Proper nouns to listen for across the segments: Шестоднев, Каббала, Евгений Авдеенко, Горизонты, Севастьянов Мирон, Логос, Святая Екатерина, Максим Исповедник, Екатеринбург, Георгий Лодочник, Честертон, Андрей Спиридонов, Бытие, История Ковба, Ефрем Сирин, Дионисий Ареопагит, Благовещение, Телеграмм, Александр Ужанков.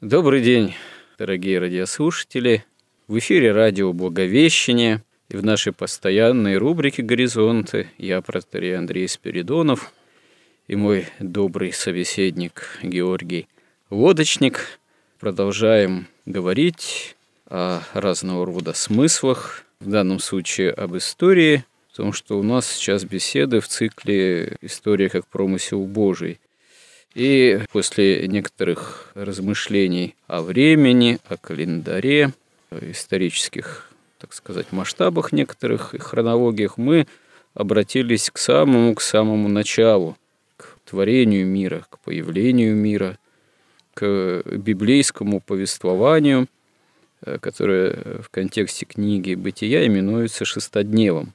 Добрый день, дорогие радиослушатели! В эфире радио «Благовещение» и в нашей постоянной рубрике «Горизонты» я, протоиерей Андрей Спиридонов, и мой добрый собеседник Георгий Лодочник. Продолжаем говорить о разного рода смыслах, в данном случае об истории, потому что у нас сейчас беседы в цикле «История как промысел Божий». И после некоторых размышлений о времени, о календаре, о исторических, так сказать, масштабах некоторых и хронологиях, мы обратились к самому началу, к творению мира, к появлению мира, к библейскому повествованию, которое в контексте книги «Бытия» именуется Шестодневом.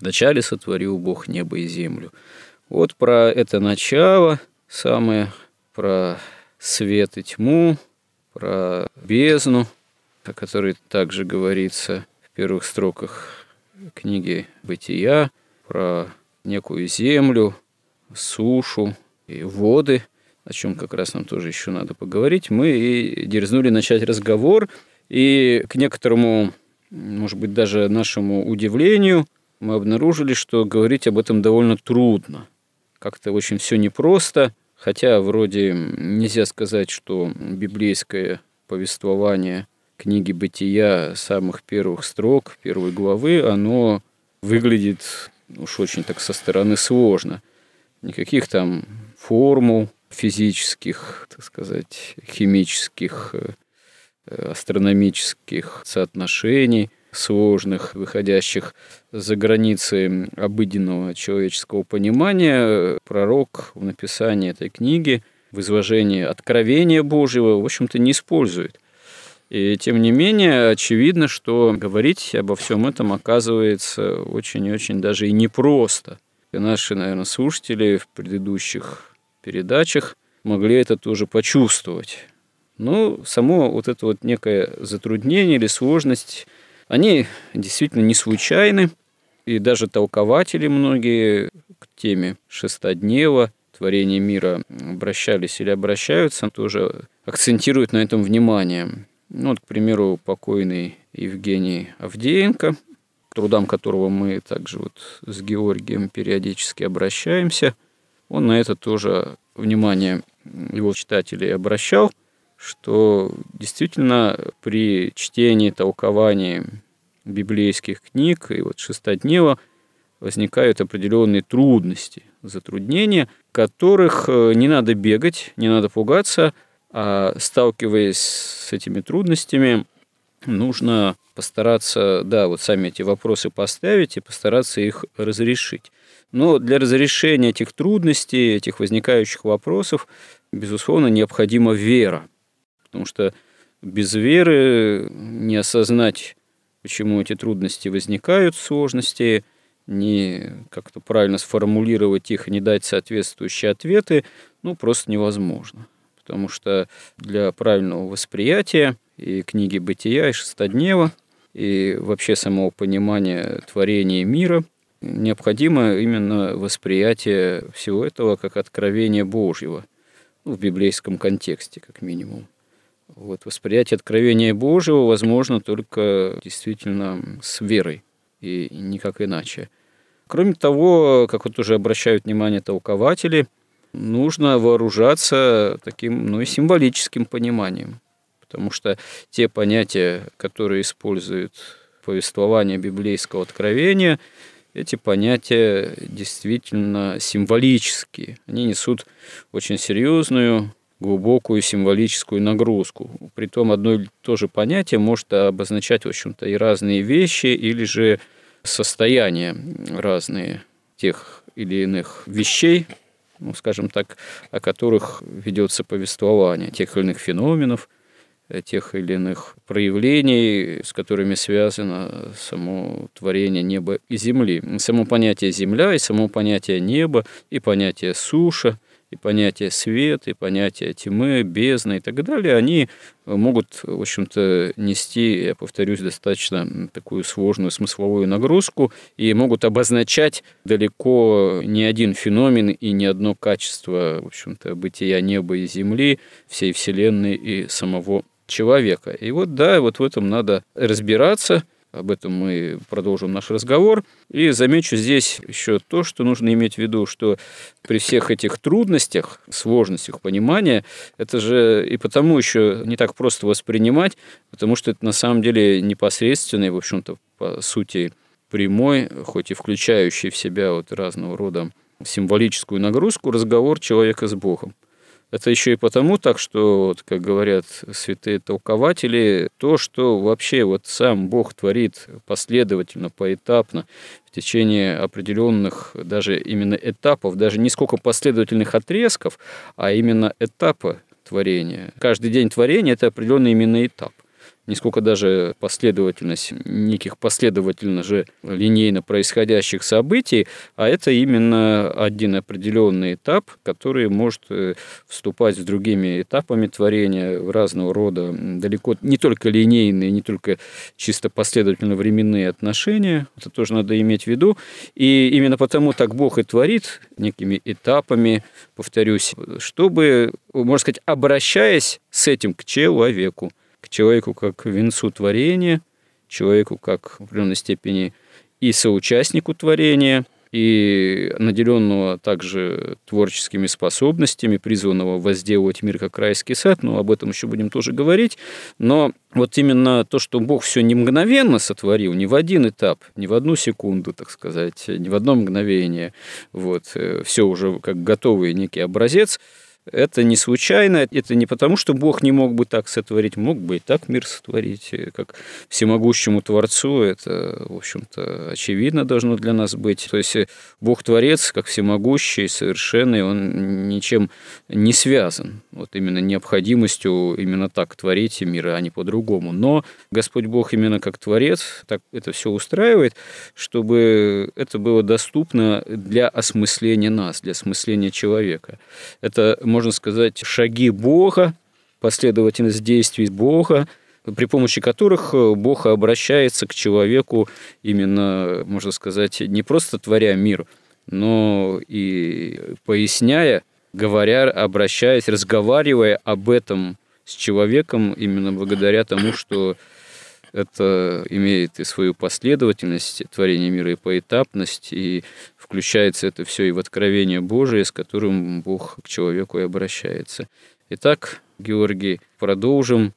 «Вначале сотворил Бог небо и землю». Вот про это начало самое, про свет и тьму, про бездну, о которой также говорится в первых строках книги «Бытия», про некую землю, сушу и воды, о чем как раз нам тоже еще надо поговорить. Мы и дерзнули начать разговор, и к некоторому, может быть, даже нашему удивлению, мы обнаружили, что говорить об этом довольно трудно. Как-то очень все непросто, хотя вроде нельзя сказать, что библейское повествование книги «Бытия» самых первых строк, первой главы, оно выглядит уж очень так со стороны сложно. Никаких там формул физических, так сказать, химических, астрономических соотношений, сложных, выходящих за границы обыденного человеческого понимания, пророк в написании этой книги, в изложении откровения Божьего, в общем-то, не использует. И тем не менее, очевидно, что говорить обо всем этом оказывается очень и очень даже и непросто. И наши, наверное, слушатели в предыдущих передачах могли это тоже почувствовать. Но само вот это вот некое затруднение или сложность, они действительно не случайны, и даже толкователи многие к теме Шестоднева, творения мира, обращались или обращаются, тоже акцентируют на этом внимание. Ну, вот, к примеру, покойный Евгений Авдеенко, к трудам которого мы также вот с Георгием периодически обращаемся, он на это тоже внимание его читателей обращал, что действительно при чтении, толковании библейских книг и вот Шестоднева возникают определенные трудности, затруднения, которых не надо бегать, не надо пугаться, а сталкиваясь с этими трудностями, нужно постараться, да, вот сами эти вопросы поставить и постараться их разрешить. Но для разрешения этих трудностей, этих возникающих вопросов, безусловно, необходима вера. Потому что без веры не осознать, почему эти трудности возникают, сложности, не как-то правильно сформулировать их, не дать соответствующие ответы, просто невозможно. Потому что для правильного восприятия и книги «Бытия», и Шестоднева, и вообще самого понимания творения мира необходимо именно восприятие всего этого как откровение Божьего, в библейском контексте, как минимум. Вот, восприятие откровения Божьего возможно только действительно с верой и никак иначе. Кроме того, как вот уже обращают внимание толкователи, нужно вооружаться таким, и символическим пониманием, потому что те понятия, которые используют повествование библейского откровения, эти понятия действительно символические, они несут очень серьезную глубокую символическую нагрузку. Притом одно и то же понятие может обозначать, в общем-то, и разные вещи, или же состояния разные тех или иных вещей, ну, скажем так, о которых ведется повествование, тех или иных феноменов, тех или иных проявлений, с которыми связано само творение неба и земли. Само понятие «земля» и само понятие «небо», и понятие «суша», и понятие «свет», и понятие «тьмы», «бездны» и так далее, они могут, в общем-то, нести, я повторюсь, достаточно такую сложную смысловую нагрузку и могут обозначать далеко не один феномен и не одно качество, в общем-то, бытия неба и земли, всей Вселенной и самого человека. И вот да, вот в этом надо разбираться. Об этом мы продолжим наш разговор. И замечу здесь еще то, что нужно иметь в виду, что при всех этих трудностях, сложностях понимания, это же и потому еще не так просто воспринимать, потому что это на самом деле непосредственный, в общем-то, по сути, прямой, хоть и включающий в себя вот разного рода символическую нагрузку, разговор человека с Богом. Это еще и потому так, что, вот, как говорят святые толкователи, то, что вообще вот сам Бог творит последовательно, поэтапно, в течение определенных даже именно этапов, даже не сколько последовательных отрезков, а именно этапа творения. Каждый день творения – это определенный именно этап. Нисколько даже последовательность неких последовательно же линейно происходящих событий, а это именно один определенный этап, который может вступать с другими этапами творения в разного рода, далеко не только линейные, не только чисто последовательно временные отношения, это тоже надо иметь в виду, и именно потому так Бог и творит некими этапами, повторюсь, чтобы, можно сказать, обращаясь с этим к человеку как венцу творения, человеку как в определенной степени и соучастнику творения, и наделенного также творческими способностями, призванного возделывать мир как райский сад, но об этом еще будем тоже говорить. Но вот именно то, что Бог все не мгновенно сотворил, не в один этап, не в одну секунду, так сказать, не в одно мгновение, вот, все уже как готовый некий образец, это не случайно, это не потому, что Бог не мог бы так сотворить, мог бы и так мир сотворить, как всемогущему Творцу, это, в общем-то, очевидно должно для нас быть. То есть Бог-творец, как всемогущий, совершенный, он ничем не связан, вот именно необходимостью именно так творить мир, а не по-другому. Но Господь Бог именно как Творец так это все устраивает, чтобы это было доступно для осмысления нас, для осмысления человека. Это, можно сказать, шаги Бога, последовательность действий Бога, при помощи которых Бог обращается к человеку именно, можно сказать, не просто творя мир, но и поясняя, говоря, обращаясь, разговаривая об этом с человеком именно благодаря тому, что это имеет и свою последовательность, творение мира, и поэтапность, и включается это все и в откровение Божие, с которым Бог к человеку и обращается. Итак, Георгий, продолжим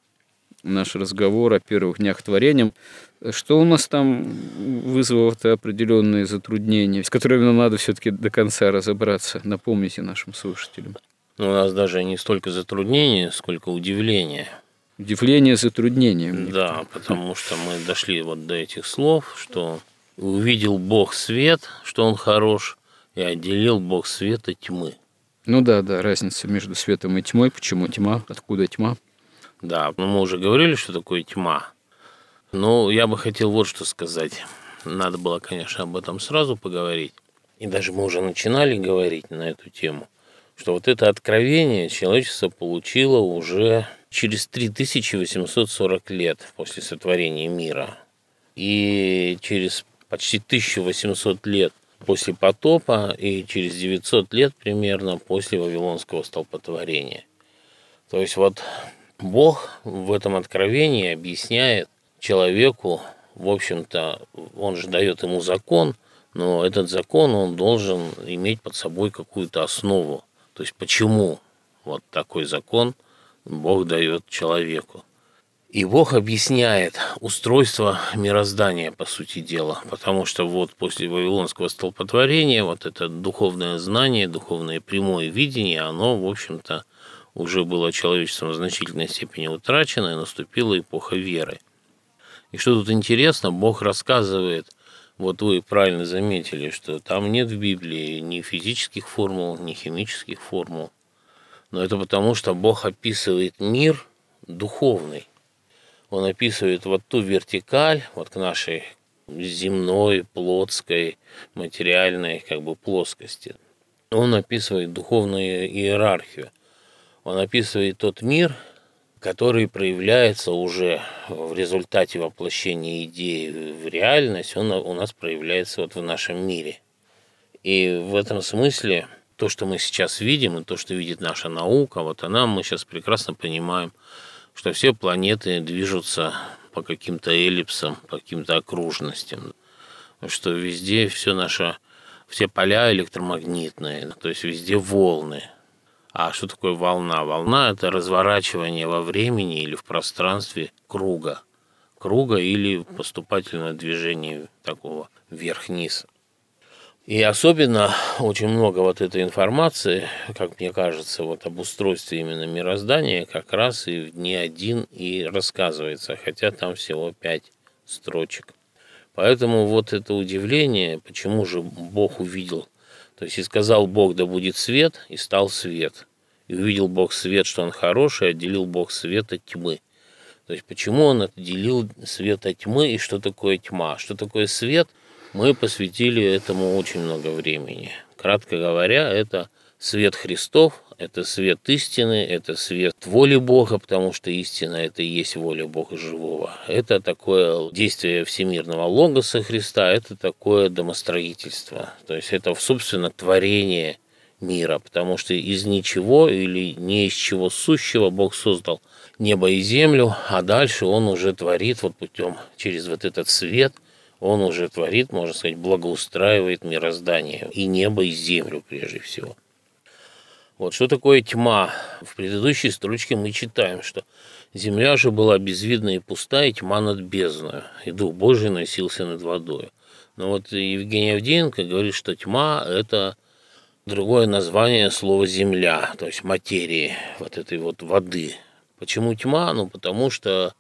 наш разговор о первых днях творения. Что у нас там вызвало-то определенные затруднения, с которыми нам надо все-таки до конца разобраться? Напомните нашим слушателям. У нас даже не столько затруднений, сколько удивления. Удивление затруднением. Да, потому что мы дошли вот до этих слов, что увидел Бог свет, что он хорош, и отделил Бог свет от тьмы. Ну да, разница между светом и тьмой. Почему тьма? Откуда тьма? Да, мы уже говорили, что такое тьма. Но я бы хотел вот что сказать. Надо было, конечно, об этом сразу поговорить. И даже мы уже начинали говорить на эту тему, что вот это откровение человечество получило уже через 3840 лет после сотворения мира. И через почти 1800 лет после потопа, и через 900 лет примерно после Вавилонского столпотворения. То есть вот Бог в этом откровении объясняет человеку, в общем-то, он же дает ему закон, но этот закон, он должен иметь под собой какую-то основу. То есть почему вот такой закон Бог дает человеку? И Бог объясняет устройство мироздания, по сути дела, потому что вот после Вавилонского столпотворения вот это духовное знание, духовное прямое видение, оно, в общем-то, уже было человечеством в значительной степени утрачено, и наступила эпоха веры. И что тут интересно, Бог рассказывает, вот вы правильно заметили, что там нет в Библии ни физических формул, ни химических формул. Но это потому, что Бог описывает мир духовный. Он описывает вот ту вертикаль, вот к нашей земной, плотской, материальной как бы плоскости. Он описывает духовную иерархию. Он описывает тот мир, который проявляется уже в результате воплощения идеи в реальность, он у нас проявляется вот в нашем мире. И в этом смысле то, что мы сейчас видим, и то, что видит наша наука, вот она, мы сейчас прекрасно понимаем, что все планеты движутся по каким-то эллипсам, по каким-то окружностям, что везде все наше, все поля электромагнитные, то есть везде волны. А что такое волна? Волна – это разворачивание во времени или в пространстве круга или поступательного движения такого вверх-вниз. И особенно очень много вот этой информации, как мне кажется, вот об устройстве именно мироздания как раз и в дне 1 и рассказывается, хотя там всего 5 строчек. Поэтому вот это удивление, почему же Бог увидел, то есть и сказал Бог, да будет свет, и стал свет. И увидел Бог свет, что он хороший, отделил Бог свет от тьмы. То есть почему он отделил свет от тьмы и что такое тьма? Что такое свет? Мы посвятили этому очень много времени. Кратко говоря, это свет Христов, это свет истины, это свет воли Бога, потому что истина – это и есть воля Бога живого. Это такое действие всемирного логоса Христа, это такое домостроительство. То есть это, собственно, творение мира, потому что из ничего или не из чего сущего Бог создал небо и землю, а дальше Он уже творит вот путем через вот этот свет, Он уже творит, можно сказать, благоустраивает мироздание и небо, и землю прежде всего. Вот что такое тьма? В предыдущей строчке мы читаем, что «Земля же была безвидна и пуста, и тьма над бездною, и Дух Божий носился над водой». Но вот Евгений Авдеенко говорит, что тьма – это другое название слова «земля», то есть материи, вот этой вот воды. Почему тьма? Ну, потому что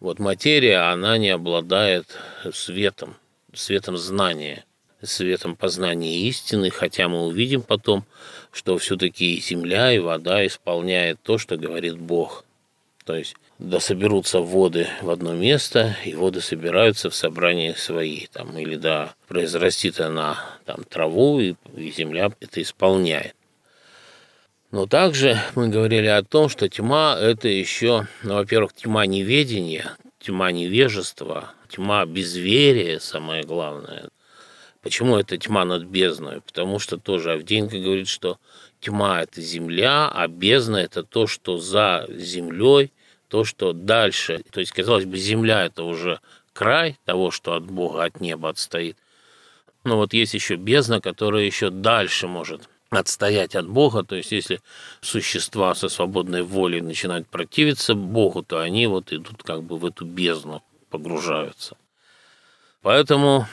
вот материя, она не обладает светом знания, светом познания истины, хотя мы увидим потом, что все-таки и земля, и вода исполняет то, что говорит Бог. То есть, да соберутся воды в одно место, и воды собираются в собрание свои, там, или да произрастит она там, траву, и земля это исполняет. Но также мы говорили о том, что тьма – это еще, ну, во-первых, тьма неведения, тьма невежества, тьма безверия, самое главное. Почему это тьма над бездной? Потому что тоже Авдеенко говорит, что тьма – это земля, а бездна – это то, что за землей, то, что дальше. То есть, казалось бы, земля – это уже край того, что от Бога, от неба отстоит. Но вот есть еще бездна, которая еще дальше может отстоять от Бога. То есть, если существа со свободной волей начинают противиться Богу, то они вот идут как бы в эту бездну, погружаются. Поэтому,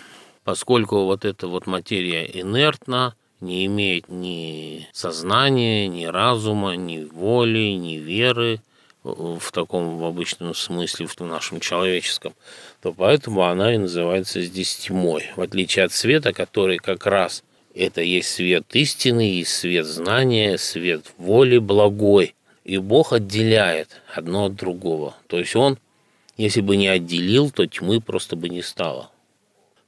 поскольку вот эта вот материя инертна, не имеет ни сознания, ни разума, ни воли, ни веры в таком в обычном смысле, в нашем человеческом, то поэтому она и называется здесь тьмой, в отличие от света, который как раз это есть свет истины, есть свет знания, свет воли благой. И Бог отделяет одно от другого. То есть Он, если бы не отделил, то тьмы просто бы не стало.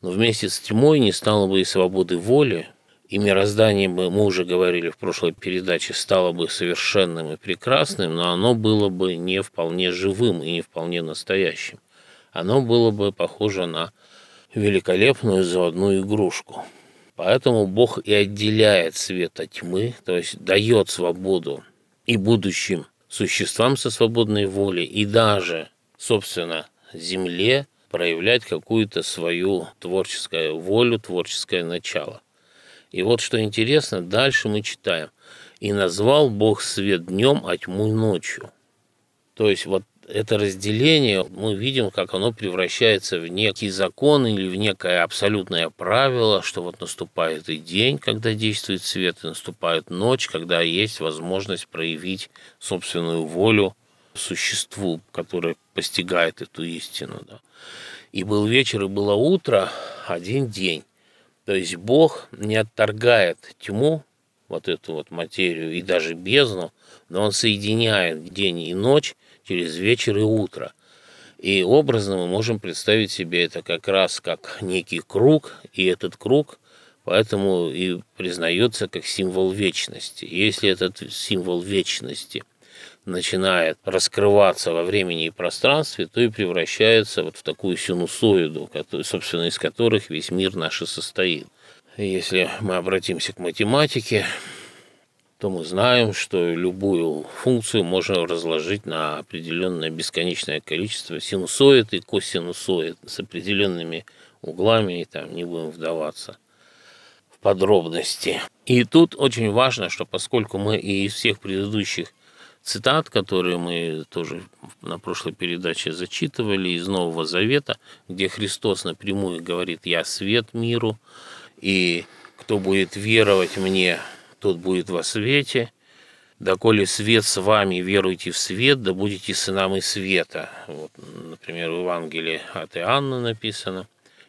Но вместе с тьмой не стало бы и свободы воли, и мироздание бы, мы уже говорили в прошлой передаче, стало бы совершенным и прекрасным, но оно было бы не вполне живым и не вполне настоящим. Оно было бы похоже на великолепную заводную игрушку. Поэтому Бог и отделяет свет от тьмы, то есть дает свободу и будущим существам со свободной волей, и даже, собственно, земле, проявлять какую-то свою творческую волю, творческое начало. И вот что интересно, дальше мы читаем. «И назвал Бог свет днем, а тьму ночью». То есть вот это разделение, мы видим, как оно превращается в некий закон или в некое абсолютное правило, что вот наступает и день, когда действует свет, и наступает ночь, когда есть возможность проявить собственную волю существу, которое постигает эту истину. Да. И был вечер, и было утро, один день. То есть Бог не отторгает тьму, вот эту вот материю и даже бездну, но Он соединяет день и ночь через вечер и утро. И образно мы можем представить себе это как раз как некий круг, и этот круг поэтому и признается как символ вечности. И если этот символ вечности начинает раскрываться во времени и пространстве, то и превращается вот в такую синусоиду, собственно, из которых весь мир наш и состоит. И если мы обратимся к математике, то мы знаем, что любую функцию можно разложить на определенное бесконечное количество синусоид и косинусоид с определенными углами, и там не будем вдаваться в подробности. И тут очень важно, что поскольку мы и из всех предыдущих цитат, которые мы тоже на прошлой передаче зачитывали из Нового Завета, где Христос напрямую говорит «Я свет миру», и «Кто будет веровать мне, тот будет во свете, доколе свет с вами, веруйте в свет, да будете сынами света». Вот, например, в Евангелии от Иоанна написано,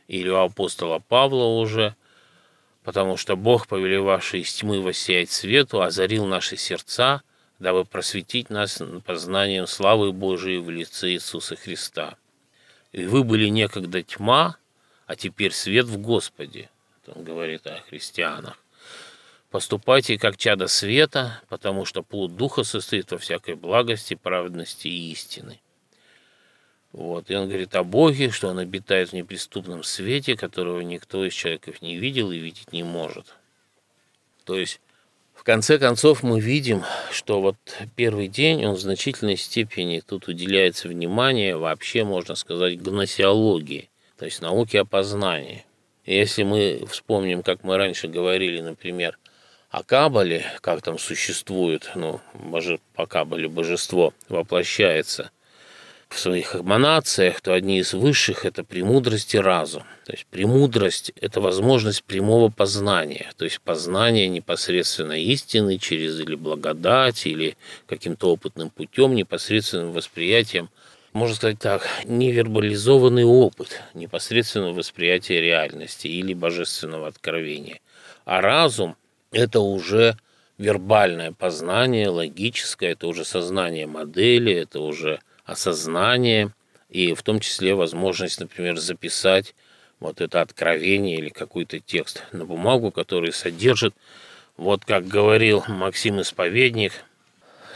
или у апостола Павла уже, «Потому что Бог, повелевавший из тьмы воссиять свету, озарил наши сердца, дабы просветить нас познанием славы Божией в лице Иисуса Христа. И вы были некогда тьма, а теперь свет в Господе». Он говорит о христианах. «Поступайте, как чадо света, потому что плод Духа состоит во всякой благости, праведности и истины». Вот. И он говорит о Боге, что Он обитает в неприступном свете, которого никто из человеков не видел и видеть не может. То есть, в конце концов, мы видим, что вот первый день, он в значительной степени тут уделяется внимание, вообще, можно сказать, гносеологии, то есть науке о познании. Если мы вспомним, как мы раньше говорили, например, о Каббале, как там существует, по Каббале божество воплощается в своих эманациях, то одни из высших – это премудрость и разум. То есть премудрость – это возможность прямого познания, то есть познание непосредственно истины через или благодать, или каким-то опытным путем, непосредственным восприятием, можно сказать так, невербализованный опыт непосредственного восприятия реальности или божественного откровения. А разум – это уже вербальное познание, логическое, это уже сознание модели, это уже осознание, и в том числе возможность, например, записать вот это откровение или какой-то текст на бумагу, который содержит, вот как говорил Максим Исповедник,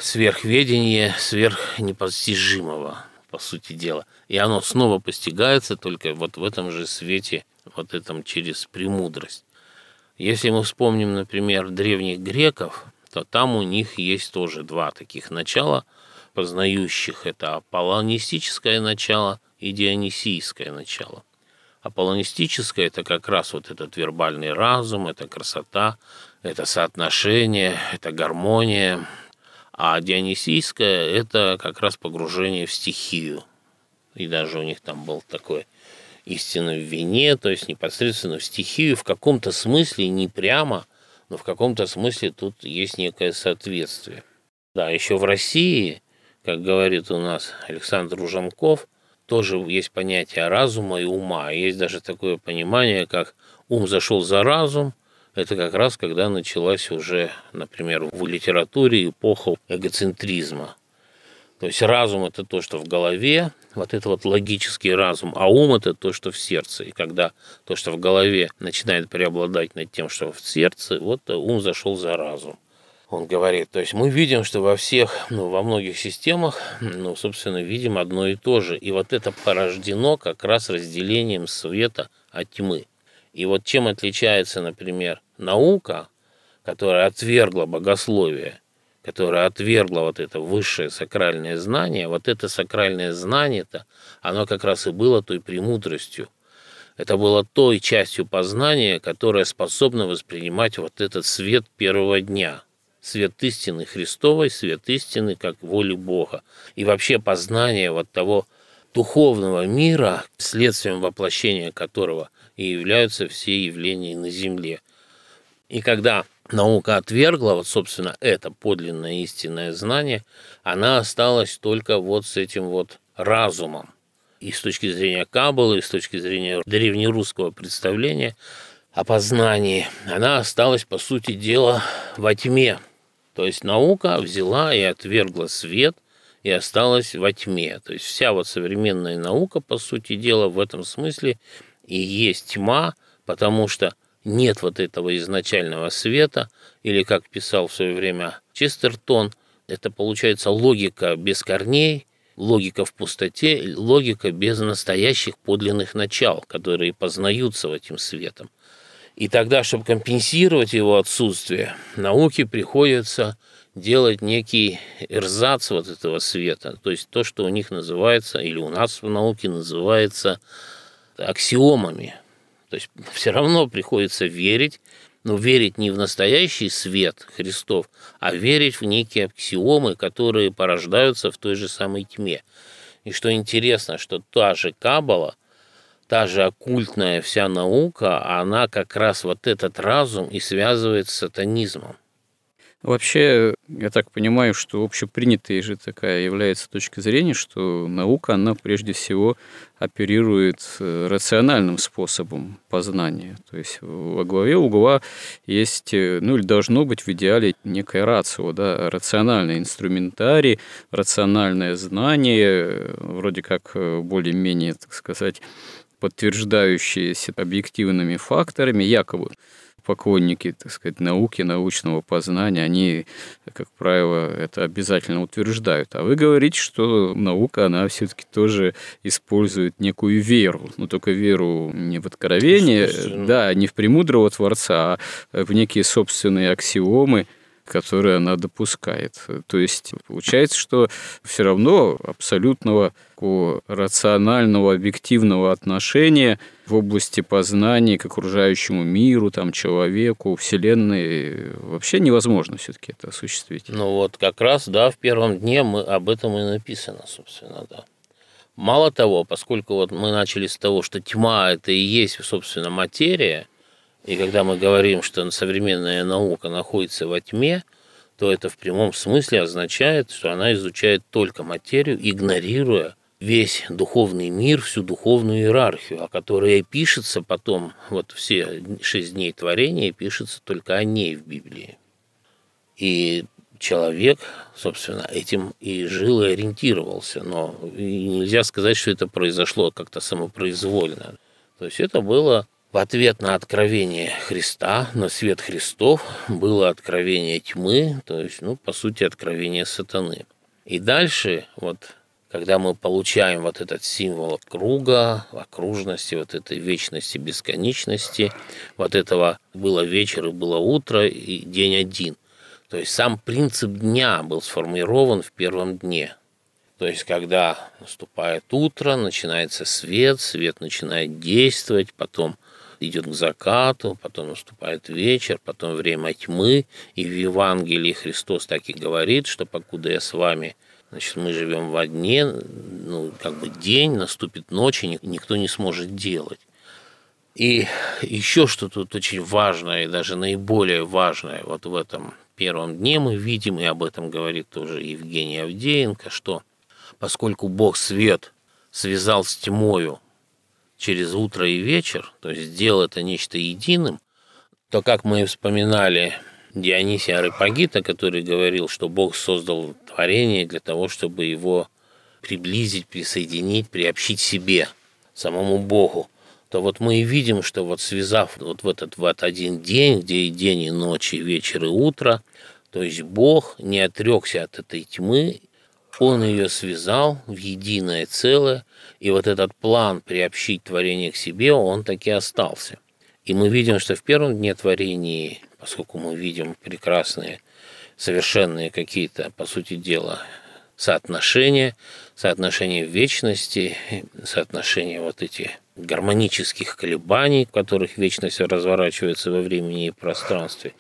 сверхведение сверхнепостижимого, по сути дела. И оно снова постигается только вот в этом же свете, вот этом через премудрость. Если мы вспомним, например, древних греков, то там у них есть тоже два таких начала – познающих. Это аполлонистическое начало и дионисийское начало. Аполлонистическое – это как раз вот этот вербальный разум, это красота, это соотношение, это гармония. А дионисийское – это как раз погружение в стихию. И даже у них там был такой истина в вине, то есть непосредственно в стихию, в каком-то смысле не прямо, но в каком-то смысле тут есть некое соответствие. Да, еще в России, как говорит у нас Александр Ужанков, тоже есть понятие разума и ума. Есть даже такое понимание, как ум зашел за разум. Это как раз когда началась уже, например, в литературе эпоха эгоцентризма. То есть разум – это то, что в голове, вот это вот логический разум, а ум – это то, что в сердце. И когда то, что в голове, начинает преобладать над тем, что в сердце, вот ум зашел за разум. Он говорит, то есть мы видим, что во многих системах, собственно, видим одно и то же. И вот это порождено как раз разделением света от тьмы. И вот чем отличается, например, наука, которая отвергла богословие, которая отвергла вот это высшее сакральное знание, вот это сакральное знание-то, оно как раз и было той премудростью. Это было той частью познания, которая способна воспринимать вот этот свет первого дня. свет истины Христовой, свет истины как воли Бога. И вообще познание вот того духовного мира, следствием воплощения которого и являются все явления на земле. И когда наука отвергла, вот, собственно, это подлинное истинное знание, она осталась только вот с этим вот разумом. И с точки зрения Каббалы, и с точки зрения древнерусского представления о познании, она осталась, по сути дела, во тьме. То есть наука взяла и отвергла свет, и осталась во тьме. То есть вся вот современная наука, по сути дела, в этом смысле и есть тьма, потому что нет вот этого изначального света, или, как писал в свое время Честертон, это получается логика без корней, логика в пустоте, логика без настоящих подлинных начал, которые познаются этим светом. И тогда, чтобы компенсировать его отсутствие, науке приходится делать некий эрзац вот этого света, то есть то, что у них называется, или у нас в науке называется аксиомами. То есть все равно приходится верить, но верить не в настоящий свет Христов, а верить в некие аксиомы, которые порождаются в той же самой тьме. И что интересно, что та же Каббала, та же оккультная вся наука, она как раз вот этот разум и связывает с сатанизмом. Вообще, я так понимаю, что общепринятой же такая является точка зрения, что наука, она прежде всего оперирует рациональным способом познания. То есть во главе угла есть, ну или должно быть в идеале некое рацио, да, рациональный инструментарий, рациональное знание, вроде как более-менее, так сказать, подтверждающиеся объективными факторами, якобы. Поклонники, так сказать, науки, научного познания, они, как правило, это обязательно утверждают. А вы говорите, что наука, она все-таки тоже использует некую веру, но только веру не в откровение, да, не в премудрого Творца, а в некие собственные аксиомы, которые она допускает. То есть получается, что все равно абсолютного рационального, объективного отношения в области познания к окружающему миру, там, человеку, Вселенной вообще невозможно все-таки это осуществить. Ну вот как раз, да, в первом дне мы об этом и написано, собственно, да. Мало того, поскольку вот мы начали с того, что тьма – это и есть, собственно, материя, и когда мы говорим, что современная наука находится во тьме, то это в прямом смысле означает, что она изучает только материю, игнорируя весь духовный мир, всю духовную иерархию, о которой пишется потом, вот все 6 дней творения, пишется только о ней в Библии. И человек, собственно, этим и жил, и ориентировался, но нельзя сказать, что это произошло как-то самопроизвольно. То есть это было... В ответ на откровение Христа, на свет Христов, было откровение тьмы, то есть, ну, по сути, откровение сатаны. И дальше, вот, когда мы получаем вот этот символ круга, окружности, вот этой вечности, бесконечности, вот этого было вечер и было утро, и день один. То есть сам принцип дня был сформирован в первом дне. То есть, когда наступает утро, начинается свет, свет начинает действовать, потом идет к закату, потом наступает вечер, потом время тьмы. И в Евангелии Христос так и говорит, что покуда я с вами, значит, мы живем во дне, ну, как бы день, наступит ночь, и никто не сможет делать. И еще что тут очень важное, и даже наиболее важное, вот в этом первом дне мы видим, и об этом говорит тоже Евгений Авдеенко, что поскольку Бог свет связал с тьмою через утро и вечер, то есть сделал это нечто единым, то, как мы вспоминали Дионисия Ареопагита, который говорил, что Бог создал творение для того, чтобы его приблизить, присоединить, приобщить себе, самому Богу, то вот мы и видим, что вот связав вот в этот вот один день, где и день, и ночь, и вечер, и утро, то есть Бог не отрекся от этой тьмы, Он ее связал в единое целое, и вот этот план приобщить творение к себе, он таки остался. И мы видим, что в первом дне творения, поскольку мы видим прекрасные, совершенные какие-то, по сути дела, соотношения вечности, соотношения вот этих гармонических колебаний, в которых вечность разворачивается во времени и пространстве.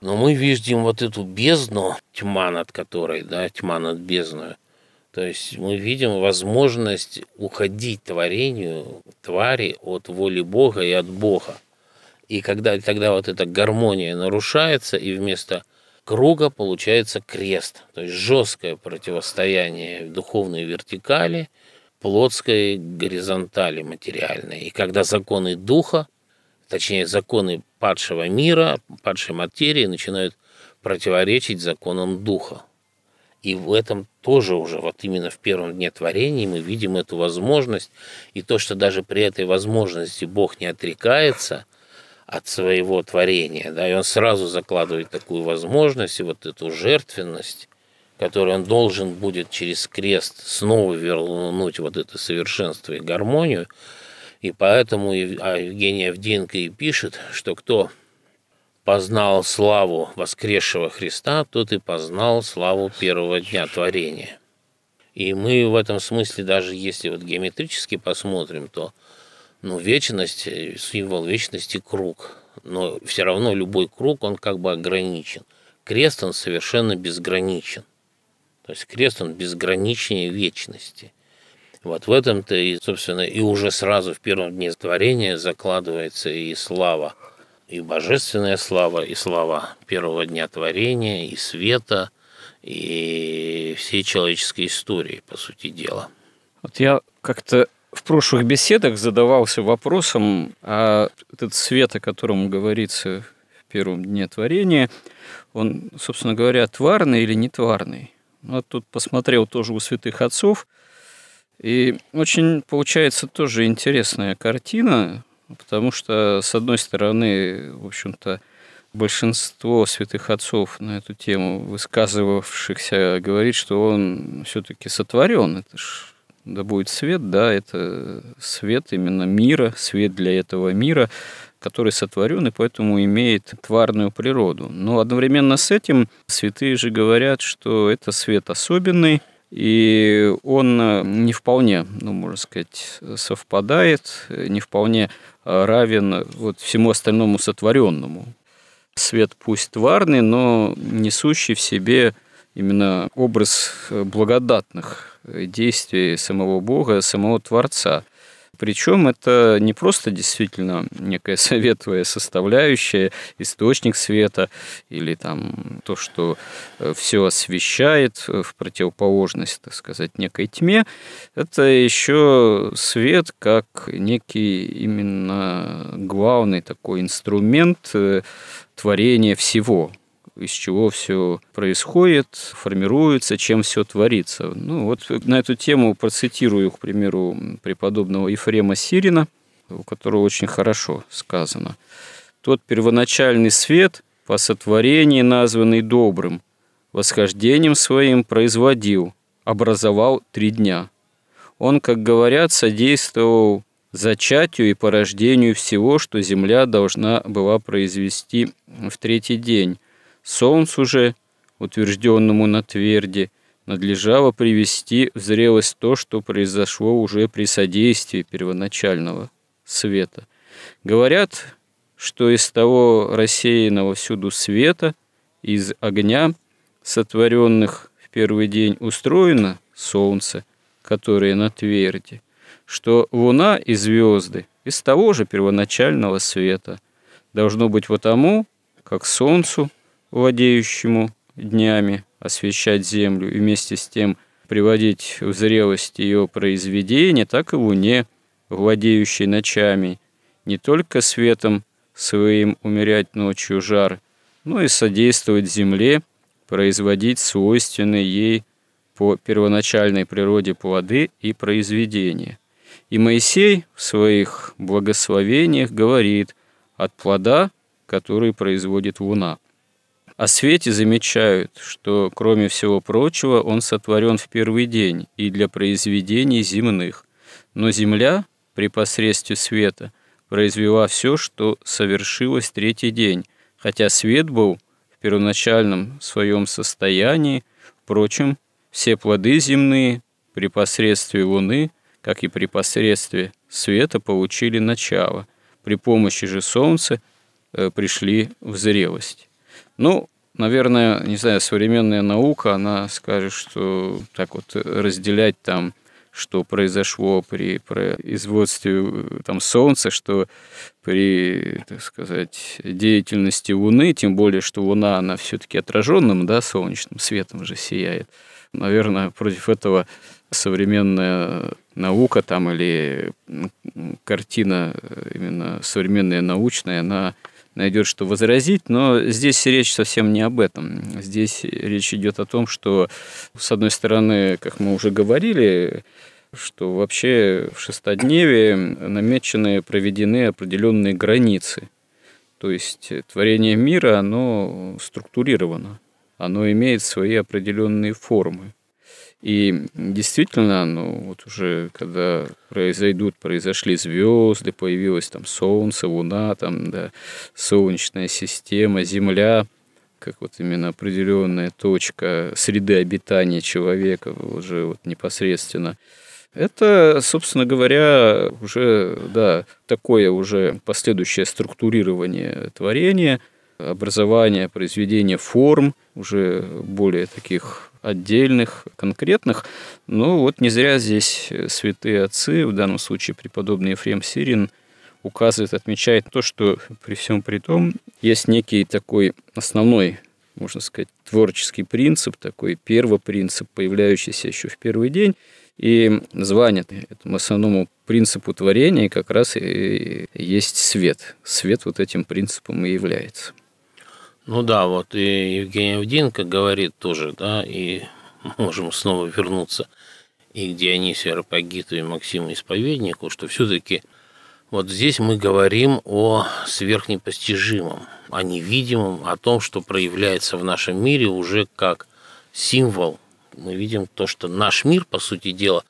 Но мы видим вот эту бездну, тьма над которой, да, тьма над бездной. То есть мы видим возможность уходить творению, твари от воли Бога и от Бога. И когда тогда вот эта гармония нарушается, и вместо круга получается крест. То есть жесткое противостояние духовной вертикали, плотской горизонтали материальной. И когда законы духа, точнее законы падшего мира, падшей материи начинают противоречить законам духа. И в этом тоже уже, вот именно в первом дне творения мы видим эту возможность. И то, что даже при этой возможности Бог не отрекается от своего творения, да, и он сразу закладывает такую возможность и вот эту жертвенность, которую он должен будет через крест снова вернуть вот это совершенство и гармонию. И поэтому Евгений Авдеенко и пишет, что кто познал славу воскресшего Христа, тот и познал славу первого дня творения. И мы в этом смысле, даже если вот геометрически посмотрим, то вечность, символ вечности – круг. Но все равно любой круг, он как бы ограничен. Крест, он совершенно безграничен. То есть крест, он безграничнее вечности. Вот в этом-то и, собственно, и уже сразу в первом дне творения закладывается и слава, и божественная слава, и слава первого дня творения, и света, и всей человеческой истории, по сути дела. Вот я как-то в прошлых беседах задавался вопросом, а этот свет, о котором говорится в первом дне творения, он, собственно говоря, тварный или нетварный? Вот тут посмотрел тоже у святых отцов, и очень получается тоже интересная картина, потому что, с одной стороны, в общем-то, большинство святых отцов на эту тему высказывавшихся говорит, что он все-таки сотворен. Это ж, да будет свет, да, это свет именно мира, свет для этого мира, который сотворен и поэтому имеет тварную природу. Но одновременно с этим святые же говорят, что это свет особенный, и он не вполне, можно сказать, совпадает, не вполне равен вот всему остальному сотворенному. Свет пусть тварный, но несущий в себе именно образ благодатных действий самого Бога, самого Творца. Причем это не просто действительно некая световая составляющая, источник света или там то, что все освещает в противоположность, так сказать, некой тьме. Это еще свет как некий именно главный такой инструмент творения всего, из чего все происходит, формируется, чем все творится. Вот на эту тему процитирую, к примеру, преподобного Ефрема Сирина, у которого очень хорошо сказано. «Тот первоначальный свет, по сотворении названный добрым, восхождением своим производил, образовал 3 дня. Он, как говорят, содействовал зачатию и порождению всего, что земля должна была произвести в 3-й день». Солнцу же, утвержденному на тверди, надлежало привести в зрелость то, что произошло уже при содействии первоначального света. Говорят, что из того рассеянного всюду света, из огня, сотворенных в первый день, устроено солнце, которое на тверди, что луна и звезды из того же первоначального света должно быть потому, как солнцу, владеющему днями, освещать землю и вместе с тем приводить в зрелость ее произведение, так и луне, владеющей ночами, не только светом своим умерять ночью жар, но и содействовать земле, производить свойственные ей по первоначальной природе плоды и произведения. И Моисей в своих благословениях говорит «от плода, который производит луна». О свете замечают, что, кроме всего прочего, он сотворен в первый день и для произведений земных. Но земля при посредстве света произвела все, что совершилось 3-й день, хотя свет был в первоначальном своем состоянии. Впрочем, все плоды земные при посредстве луны, как и при посредстве света, получили начало. При помощи же солнца пришли в зрелость. Ну, наверное, не знаю, современная наука, она скажет, что так вот разделять там, что произошло при производстве там, Солнца, что при, так сказать, деятельности Луны, тем более, что Луна, она все-таки отраженным, да, солнечным светом же сияет. Наверное, против этого современная наука там, или картина именно современная научная, она найдет, что возразить, но здесь речь совсем не об этом. Здесь речь идет о том, что, с одной стороны, как мы уже говорили, что вообще в Шестодневе намечены, проведены определенные границы. То есть творение мира, оно структурировано, оно имеет свои определенные формы. И действительно, ну вот уже когда произошли звезды, появилось там Солнце, Луна, там, да, Солнечная система, Земля, как вот именно определенная точка среды обитания человека уже вот непосредственно. Это, собственно говоря, уже, да, такое уже последующее структурирование творения, образование, произведение форм, уже более таких отдельных, конкретных. Но вот не зря здесь святые отцы, в данном случае преподобный Ефрем Сирин, указывает, отмечает то, что при всем при том есть некий такой основной, можно сказать, творческий принцип, такой первопринцип, появляющийся еще в первый день, и название этому основному принципу творения как раз и есть свет. Свет вот этим принципом и является. Ну да, вот и Евгений Авдеенко говорит тоже, да, и можем снова вернуться и к Дионисию Ареопагиту, и Максиму Исповеднику, что все-таки вот здесь мы говорим о сверхнепостижимом, о невидимом, о том, что проявляется в нашем мире уже как символ. Мы видим то, что наш мир, по сути дела,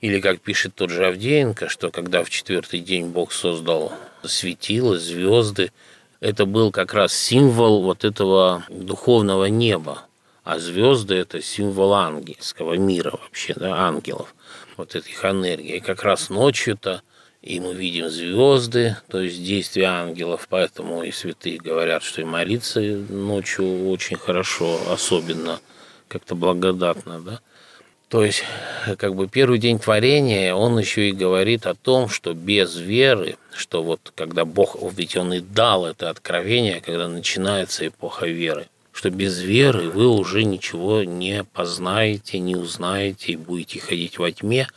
или, как пишет тот же Авдеенко, что когда в четвертый день Бог создал светила, звезды, это был как раз символ вот этого духовного неба, а звезды – это символ ангельского мира вообще, да, ангелов, вот этих энергий. И как раз ночью-то и мы видим звезды, то есть действия ангелов, поэтому и святые говорят, что и молиться ночью очень хорошо, особенно как-то благодатно, да. То есть, как бы первый день творения, он еще и говорит о том, что без веры, что вот когда Бог, ведь он и дал это откровение, когда начинается эпоха веры, что без веры вы уже ничего не познаете, не узнаете и будете ходить во тьме.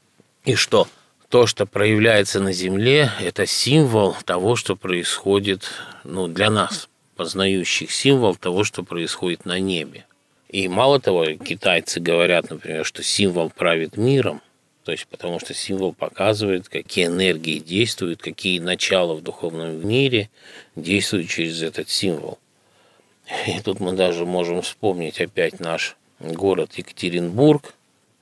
И что то, что проявляется на земле, это символ того, что происходит, ну, для нас, познающих, символ того, что происходит на небе. И мало того, китайцы говорят, например, что символ правит миром, то есть потому что символ показывает, какие энергии действуют, какие начала в духовном мире действуют через этот символ. И тут мы даже можем вспомнить опять наш город Екатеринбург,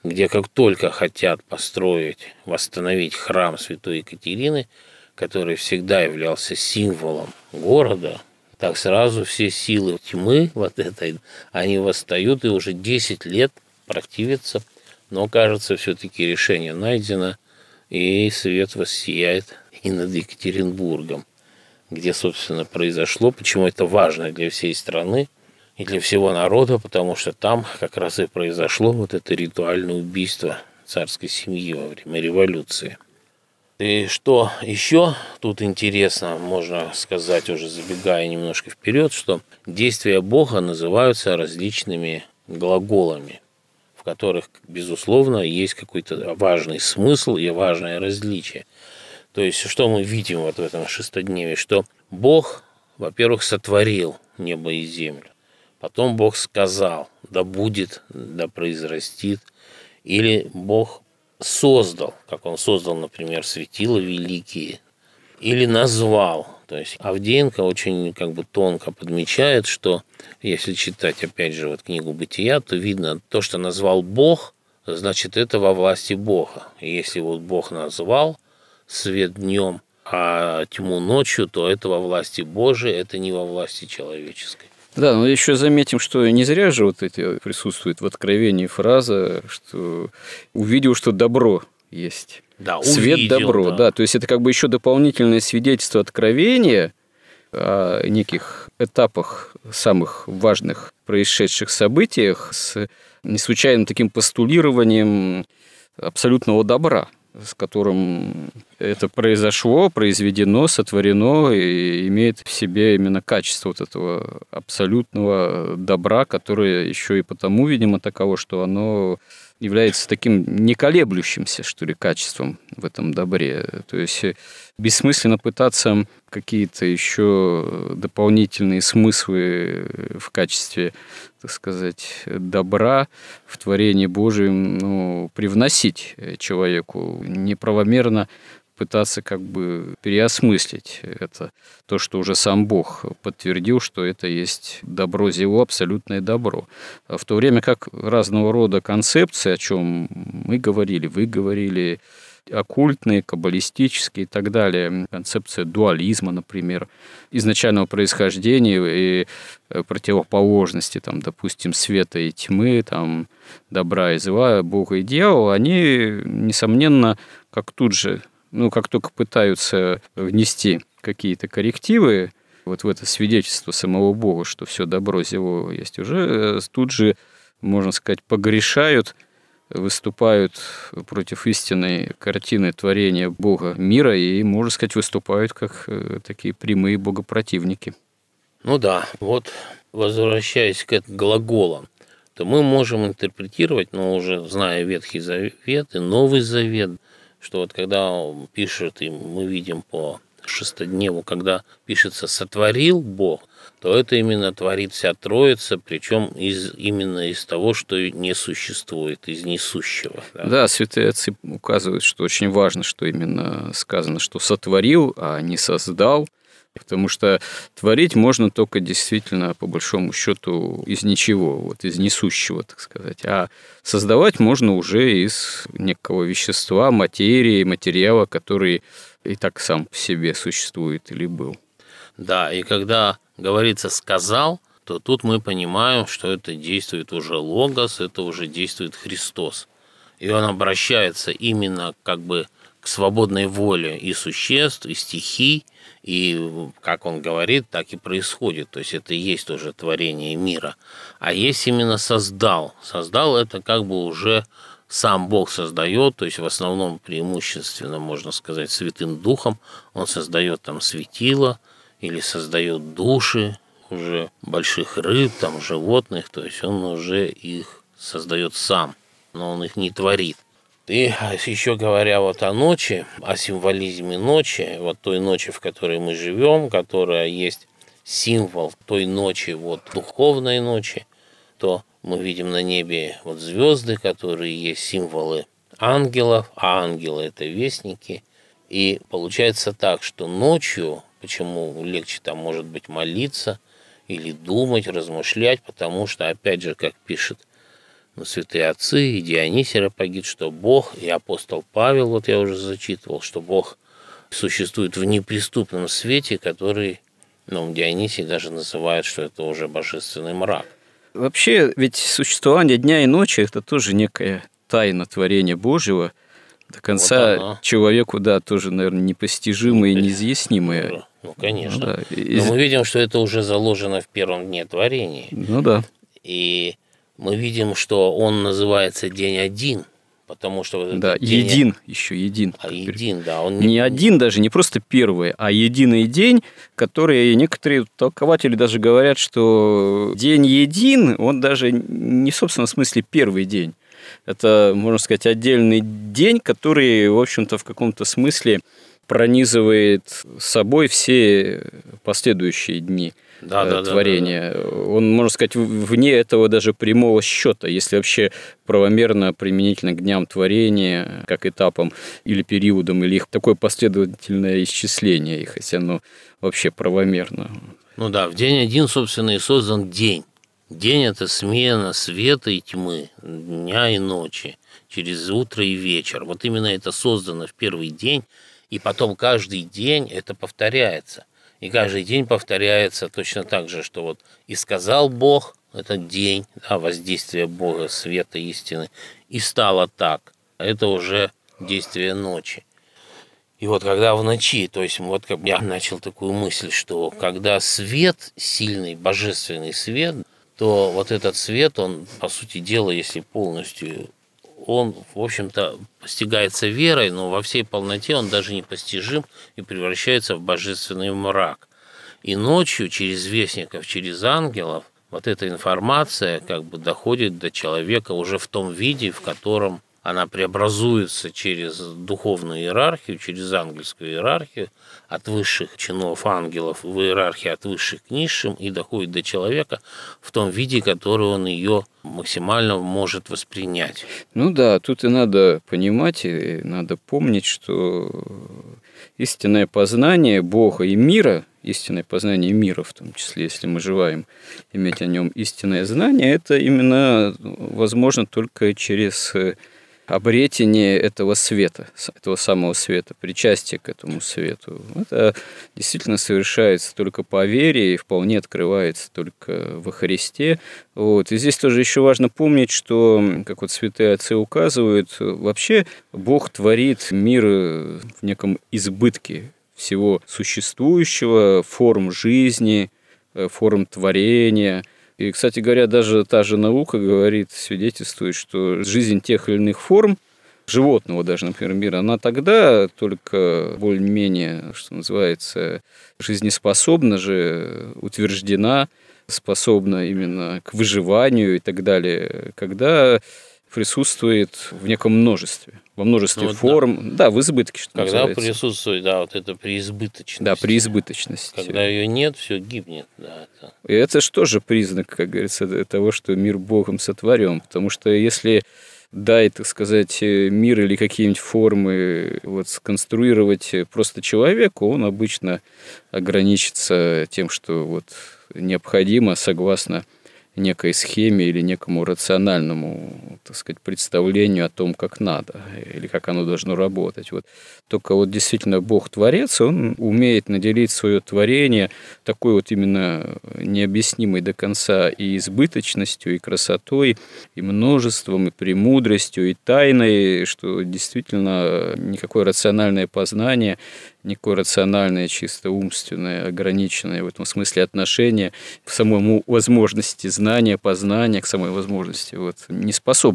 где как только хотят построить, восстановить храм Святой Екатерины, который всегда являлся символом города, так сразу все силы тьмы вот этой, они восстают и уже 10 лет противятся. Но, кажется, все-таки решение найдено, и свет воссияет и над Екатеринбургом, где, собственно, произошло. Почему это важно для всей страны и для всего народа? Потому что там как раз и произошло вот это ритуальное убийство царской семьи во время революции. И что еще тут интересно, можно сказать, уже забегая немножко вперед, что действия Бога называются различными глаголами, в которых, безусловно, есть какой-то важный смысл и важное различие. То есть, что мы видим вот в этом шестодневе, что Бог, во-первых, сотворил небо и землю, потом Бог сказал, да будет, да произрастит, или Бог создал, как он создал, например, светила великие, или назвал. То есть Авдеенко очень как бы тонко подмечает, что если читать, опять же, вот книгу «Бытия», то видно, то, что назвал Бог, значит, это во власти Бога. И если вот Бог назвал свет днем, а тьму ночью, то это во власти Божией, это не во власти человеческой. Да, но еще заметим, что не зря же вот это присутствует в Откровении фраза, что увидел, что добро есть. Да, свет увидел, добро, да. То есть это как бы еще дополнительное свидетельство откровения, о неких этапах самых важных происшедших событиях с неслучайным таким постулированием абсолютного добра, с которым это произошло, произведено, сотворено и имеет в себе именно качество вот этого абсолютного добра, которое еще и потому, видимо, таково, что оно является таким неколеблющимся, что ли, качеством в этом добре. То есть бессмысленно пытаться какие-то еще дополнительные смыслы в качестве, так сказать, добра в творении Божьем, ну, привносить человеку, неправомерно пытаться как бы переосмыслить это, то, что уже сам Бог подтвердил, что это есть добро зело, абсолютное добро. В то время как разного рода концепции, о чем мы говорили, вы говорили, оккультные, каббалистические и так далее, концепция дуализма, например, изначального происхождения и противоположности, там, допустим, света и тьмы, там, добра и зла, Бога и дьявола, они, несомненно, как тут же, ну, как только пытаются внести какие-то коррективы вот в это свидетельство самого Бога, что все добро зело есть, уже тут же, можно сказать, погрешают, выступают против истинной картины творения Бога мира и, можно сказать, выступают как такие прямые богопротивники. Ну да, вот возвращаясь к глаголам, то мы можем интерпретировать, но уже зная Ветхий Завет и Новый Завет, что вот когда он пишет, и мы видим по Шестодневу, когда пишется «сотворил Бог», то это именно творит вся Троица, причем именно из того, что не существует, из несущего. Да? Да, святые отцы указывают, что очень важно, что именно сказано, что сотворил, а не создал, потому что творить можно только действительно, по большому счету, из ничего, вот из несущего, так сказать. А создавать можно уже из некого вещества, материи, материала, который и так сам по себе существует или был. Да, и когда говорится «сказал», то тут мы понимаем, что это действует уже Логос, это уже действует Христос. И он обращается именно как бы к свободной воле и существ, и стихий, и, как он говорит, так и происходит. То есть это и есть уже творение мира. А есть именно «создал». «Создал» – это как бы уже сам Бог создает, то есть в основном преимущественно, можно сказать, Святым Духом. Он создает там светило, или создает души уже больших рыб, там, животных, то есть он уже их создает сам, но он их не творит. И еще говоря вот о ночи, о символизме ночи, вот той ночи, в которой мы живем, которая есть символ той ночи, вот духовной ночи, то мы видим на небе вот звезды, которые есть символы ангелов, а ангелы – это вестники. И получается так, что ночью, почему легче там, может быть, молиться или думать, размышлять, потому что, опять же, как пишет святые отцы и Дионисий Ареопагит, что Бог и апостол Павел, вот я уже зачитывал, что Бог существует в неприступном свете, который, ну, Дионисий даже называет, что это уже божественный мрак. Вообще, ведь существование дня и ночи – это тоже некая тайна творения Божьего, до конца вот человеку, да, тоже, наверное, непостижимое и неизъяснимое. Ну, конечно. Ну, да. Но мы видим, что это уже заложено в первом дне творения. Ну да. И мы видим, что он называется день один, потому что... Вот да, день... един, еще един. А един, да. Он... Не один даже, не просто первый, а единый день, который некоторые толкователи даже говорят, что день един, он даже не в собственном смысле первый день. Это, можно сказать, отдельный день, который, в общем-то, в каком-то смысле пронизывает собой все последующие дни творения. Да. Он, можно сказать, вне этого даже прямого счета, если вообще правомерно применительно к дням творения, как этапам или периодам, или их такое последовательное исчисление, хотя оно вообще правомерно. Ну да, в день один, собственно, и создан день. День – это смена света и тьмы, дня и ночи, через утро и вечер. Вот именно это создано в первый день, и потом каждый день это повторяется. И каждый день повторяется точно так же, что вот «и сказал Бог» – это день, да, воздействие Бога, света, истины, «и стало так» – это уже действие ночи. И вот когда в ночи, то есть вот как я начал такую мысль, что когда свет, сильный божественный свет, то вот этот свет, он, по сути дела, если полностью, он, в общем-то, постигается верой, но во всей полноте он даже непостижим и превращается в божественный мрак. И ночью через вестников, через ангелов вот эта информация как бы доходит до человека уже в том виде, в котором она преобразуется через духовную иерархию, через ангельскую иерархию, от высших чинов ангелов в иерархии от высших к низшим, и доходит до человека в том виде, который он ее максимально может воспринять. Ну да, тут и надо понимать, и надо помнить, что истинное познание Бога и мира, истинное познание мира, в том числе, если мы желаем иметь о нем истинное знание, это именно возможно только через обретение этого света, этого самого света, причастие к этому свету. Это действительно совершается только по вере и вполне открывается только во Христе. Вот. И здесь тоже еще важно помнить, что, как вот святые отцы указывают, вообще Бог творит мир в неком избытке всего существующего, форм жизни, форм творения. И, кстати говоря, даже та же наука говорит, свидетельствует, что жизнь тех или иных форм, животного даже, например, мира, она тогда только более-менее, что называется, жизнеспособна же, утверждена, способна именно к выживанию и так далее, когда присутствует в неком множестве, во множестве вот форм, да, в избытке, что когда называется. Когда присутствует, да, вот это преизбыточность. Да, преизбыточность. Когда ее нет, все гибнет. Да, это. И это же тоже признак, как говорится, того, что мир Богом сотворен, потому что если дай, так сказать, мир или какие-нибудь формы вот, сконструировать просто человеку, он обычно ограничится тем, что вот, необходимо, согласно некой схеме или некому рациональному, так сказать, представлению о том, как надо или как оно должно работать. Вот. Только вот действительно Бог-творец, он умеет наделить свое творение такой вот именно необъяснимой до конца и избыточностью, и красотой, и множеством, и премудростью, и тайной, что действительно никакое рациональное познание, никакое рациональное, чисто умственное, ограниченное в этом смысле отношение к самому возможности знания, познания, к самой возможности вот, не способно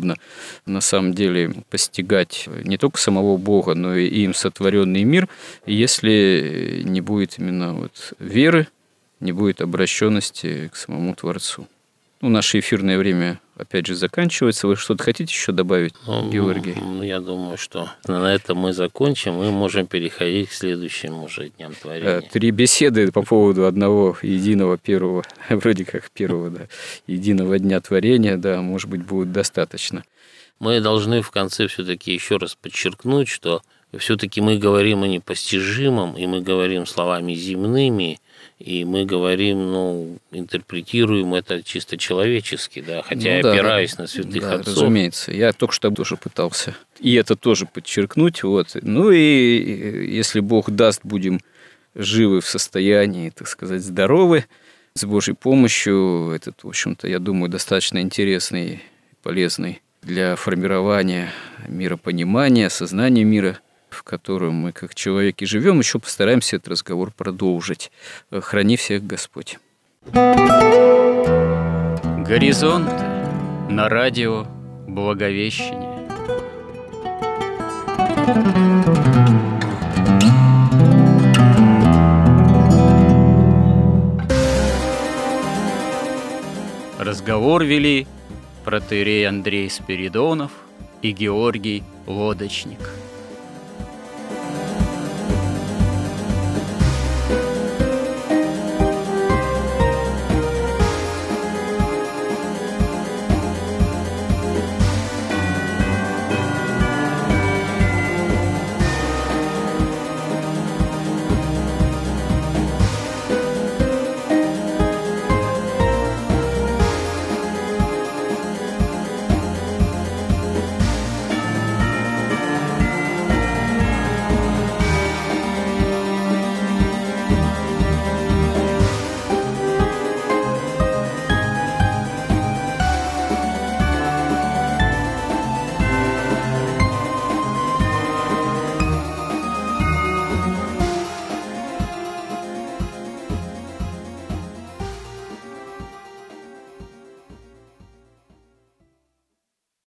на самом деле постигать не только самого Бога, но и им сотворенный мир, если не будет именно вот веры, не будет обращенности к самому Творцу. Ну, наше эфирное время, опять же, заканчивается. Вы что-то хотите еще добавить, Георгий? Я думаю, что на этом мы закончим, и можем переходить к следующим уже дням творения. 3 беседы по поводу одного единого первого, вроде как первого, да, единого дня творения, да, может быть, будет достаточно. Мы должны в конце все-таки еще раз подчеркнуть, что все-таки мы говорим о непостижимом, и мы говорим словами земными, и мы говорим, ну, интерпретируем это чисто человечески, да, хотя ну, я опираюсь на святых отцов. Разумеется, я только что тоже пытался и это тоже подчеркнуть, вот. Ну и если Бог даст, будем живы в состоянии, так сказать, здоровы, с Божьей помощью, этот, в общем-то, я думаю, достаточно интересный, полезный для формирования миропонимания, сознания мира, в котором мы, как человеки, живем, еще постараемся этот разговор продолжить. Храни всех Господь. Горизонт на радио Благовещение. Разговор вели протоиерей Андрей Спиридонов и Георгий Лодочник.